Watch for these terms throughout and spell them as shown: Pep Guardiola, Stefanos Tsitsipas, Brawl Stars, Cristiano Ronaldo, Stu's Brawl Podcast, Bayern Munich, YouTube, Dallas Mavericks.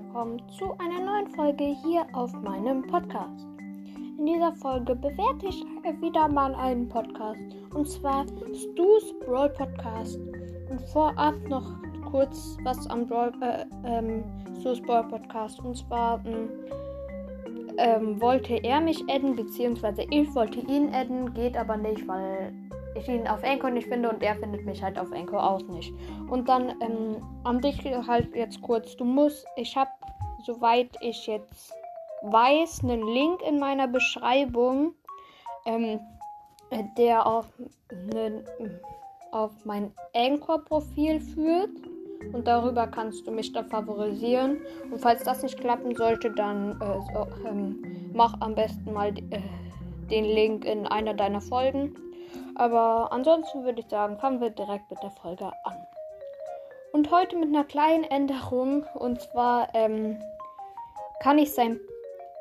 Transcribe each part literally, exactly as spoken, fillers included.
willkommen zu einer neuen Folge hier auf meinem Podcast. In dieser Folge bewerte ich wieder mal einen Podcast, und zwar Stu's Brawl Podcast. Und vorab noch kurz was am Brawl, äh, ähm, Stu's Brawl Podcast. Und zwar ähm, ähm, wollte er mich adden, beziehungsweise ich wollte ihn adden, geht aber nicht, weil ich ihn auf Anchor nicht finde und er findet mich halt auf Anchor auch nicht. Und dann ähm, an dich halt jetzt kurz, du musst, ich habe, soweit ich jetzt weiß, einen Link in meiner Beschreibung, ähm, der auf, ne, auf mein Anchor-Profil führt, und darüber kannst du mich dann favorisieren. Und falls das nicht klappen sollte, dann äh, so, ähm, mach am besten mal äh, den Link in einer deiner Folgen. Aber ansonsten würde ich sagen, fangen wir direkt mit der Folge an. Und heute mit einer kleinen Änderung. Und zwar ähm, kann ich sein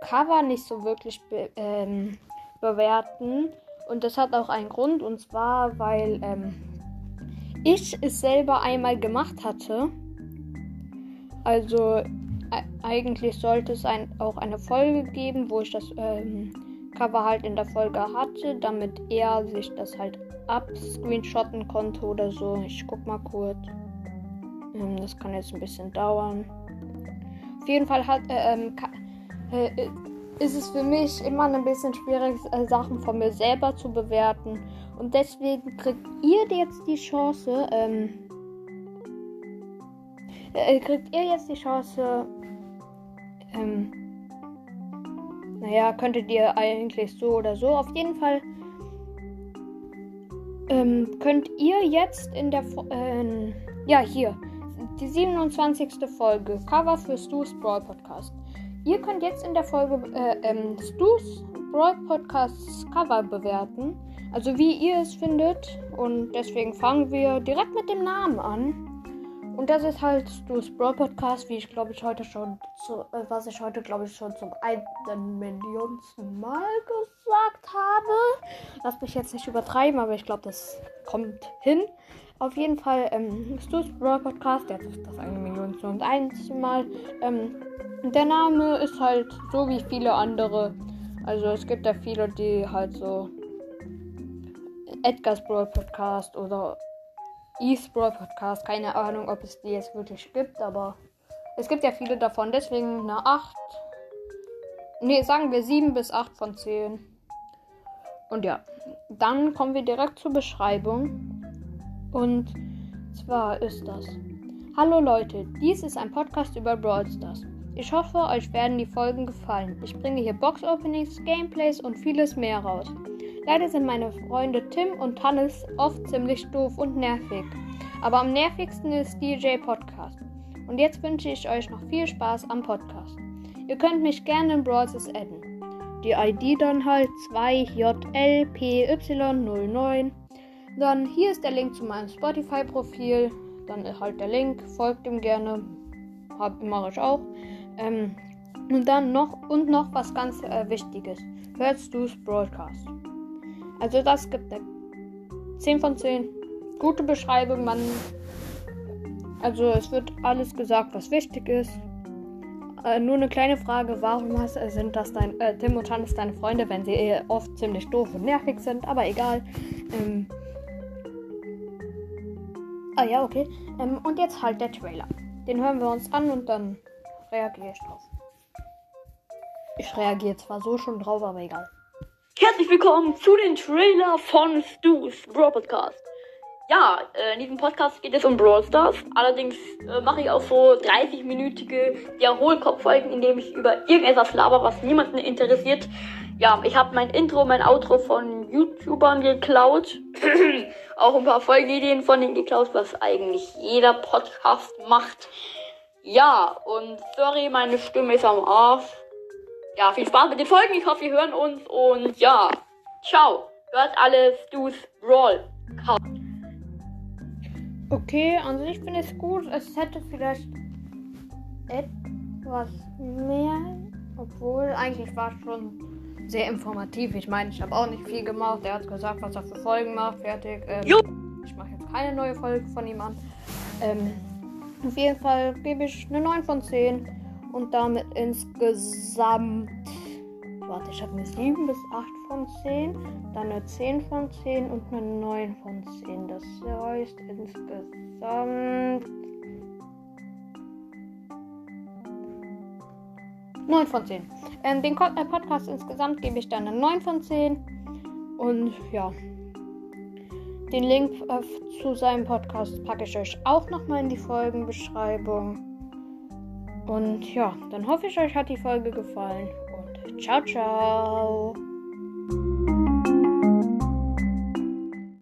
Cover nicht so wirklich be- ähm, bewerten. Und das hat auch einen Grund. Und zwar, weil ähm, ich es selber einmal gemacht hatte. Also äh, eigentlich sollte es ein, auch eine Folge geben, wo ich das Ähm, Cover halt in der Folge hatte, damit er sich das halt abscreenshotten konnte oder so. Ich guck mal kurz. Das kann jetzt ein bisschen dauern. Auf jeden Fall hat, ähm, ist es für mich immer ein bisschen schwierig, Sachen von mir selber zu bewerten. Und deswegen kriegt ihr jetzt die Chance, ähm, äh, kriegt ihr jetzt die Chance, ähm, naja, könntet ihr eigentlich so oder so. Auf jeden Fall ähm, könnt ihr jetzt in der Fo- äh, ja, hier, die siebenundzwanzigste Folge, Cover für Stu's Brawl Podcast. Ihr könnt jetzt in der Folge äh, ähm, Stu's Brawl Podcasts Cover bewerten, also wie ihr es findet. Und deswegen fangen wir direkt mit dem Namen an. Und das ist halt Stu's Brawl Podcast, wie ich glaube ich heute schon, zu, äh, was ich heute glaube ich schon zum einen Millionsten Mal gesagt habe. Lass mich jetzt nicht übertreiben, aber ich glaube, das kommt hin. Auf jeden Fall ähm, Stu's Brawl Podcast, jetzt ist das eine Millionste und eins Mal. Ähm, der Name ist halt so wie viele andere. Also es gibt ja viele, die halt so Edgar's Brawl Podcast oder E-Sprawl Podcast, keine Ahnung, ob es die jetzt wirklich gibt, aber es gibt ja viele davon, deswegen eine acht. Ne, sagen wir sieben bis acht von zehn. Und ja, dann kommen wir direkt zur Beschreibung. Und zwar ist das: Hallo Leute, dies ist ein Podcast über Brawl Stars. Ich hoffe, euch werden die Folgen gefallen. Ich bringe hier Box-Openings, Gameplays und vieles mehr raus. Leider sind meine Freunde Tim und Hannes oft ziemlich doof und nervig. Aber am nervigsten ist D J Podcast. Und jetzt wünsche ich euch noch viel Spaß am Podcast. Ihr könnt mich gerne in Brawl Stars adden. Die I D dann halt zwei J L P Y null neun. Dann hier ist der Link zu meinem Spotify-Profil. Dann halt der Link, folgt ihm gerne. Hab, mach ich auch. Ähm, und dann noch und noch was ganz äh, Wichtiges. Hört Stu's Broadcast. Also das gibt eine zehn von zehn. Gute Beschreibung, man. Also es wird alles gesagt, was wichtig ist. Äh, nur eine kleine Frage, warum hast, äh, sind das dein, äh, Tim und Hannes deine Freunde, wenn sie eh oft ziemlich doof und nervig sind, aber egal. Ähm, ah ja, okay. Ähm, und jetzt halt der Trailer. Den hören wir uns an und dann reagiere ich drauf. Ich reagiere zwar so schon drauf, aber egal. Herzlich willkommen zu den Trailer von Stu's Brawl Podcast. Ja, in diesem Podcast geht es um Brawl Stars. Allerdings mache ich auch so dreißig-minütige Wiederholkopffolgen, in denen ich über irgendetwas laber, was niemanden interessiert. Ja, ich habe mein Intro, mein Outro von YouTubern geklaut. Auch ein paar Folgenideen von denen geklaut, was eigentlich jeder Podcast macht. Ja, und sorry, meine Stimme ist am Arsch. Ja, viel Spaß mit den Folgen. Ich hoffe, wir hören uns. Und ja, ciao. Hört alle Stu's Brawl. Okay, also ich finde es gut. Es hätte vielleicht etwas mehr. Obwohl, eigentlich war es schon sehr informativ. Ich meine, ich habe auch nicht viel gemacht. Er hat gesagt, was er für Folgen macht. Fertig. Ähm, ich mache jetzt keine neue Folge von ihm an. Ähm, auf jeden Fall gebe ich eine neun von zehn. und damit insgesamt, warte, ich habe eine sieben bis acht von zehn, dann eine zehn von zehn und eine neun von zehn. Das heißt insgesamt neun von zehn. Ähm, den Podcast insgesamt gebe ich dann eine neun von zehn. Und ja, den Link äh, zu seinem Podcast packe ich euch auch nochmal in die Folgenbeschreibung. Und ja, dann hoffe ich, euch hat die Folge gefallen. Und ciao, ciao.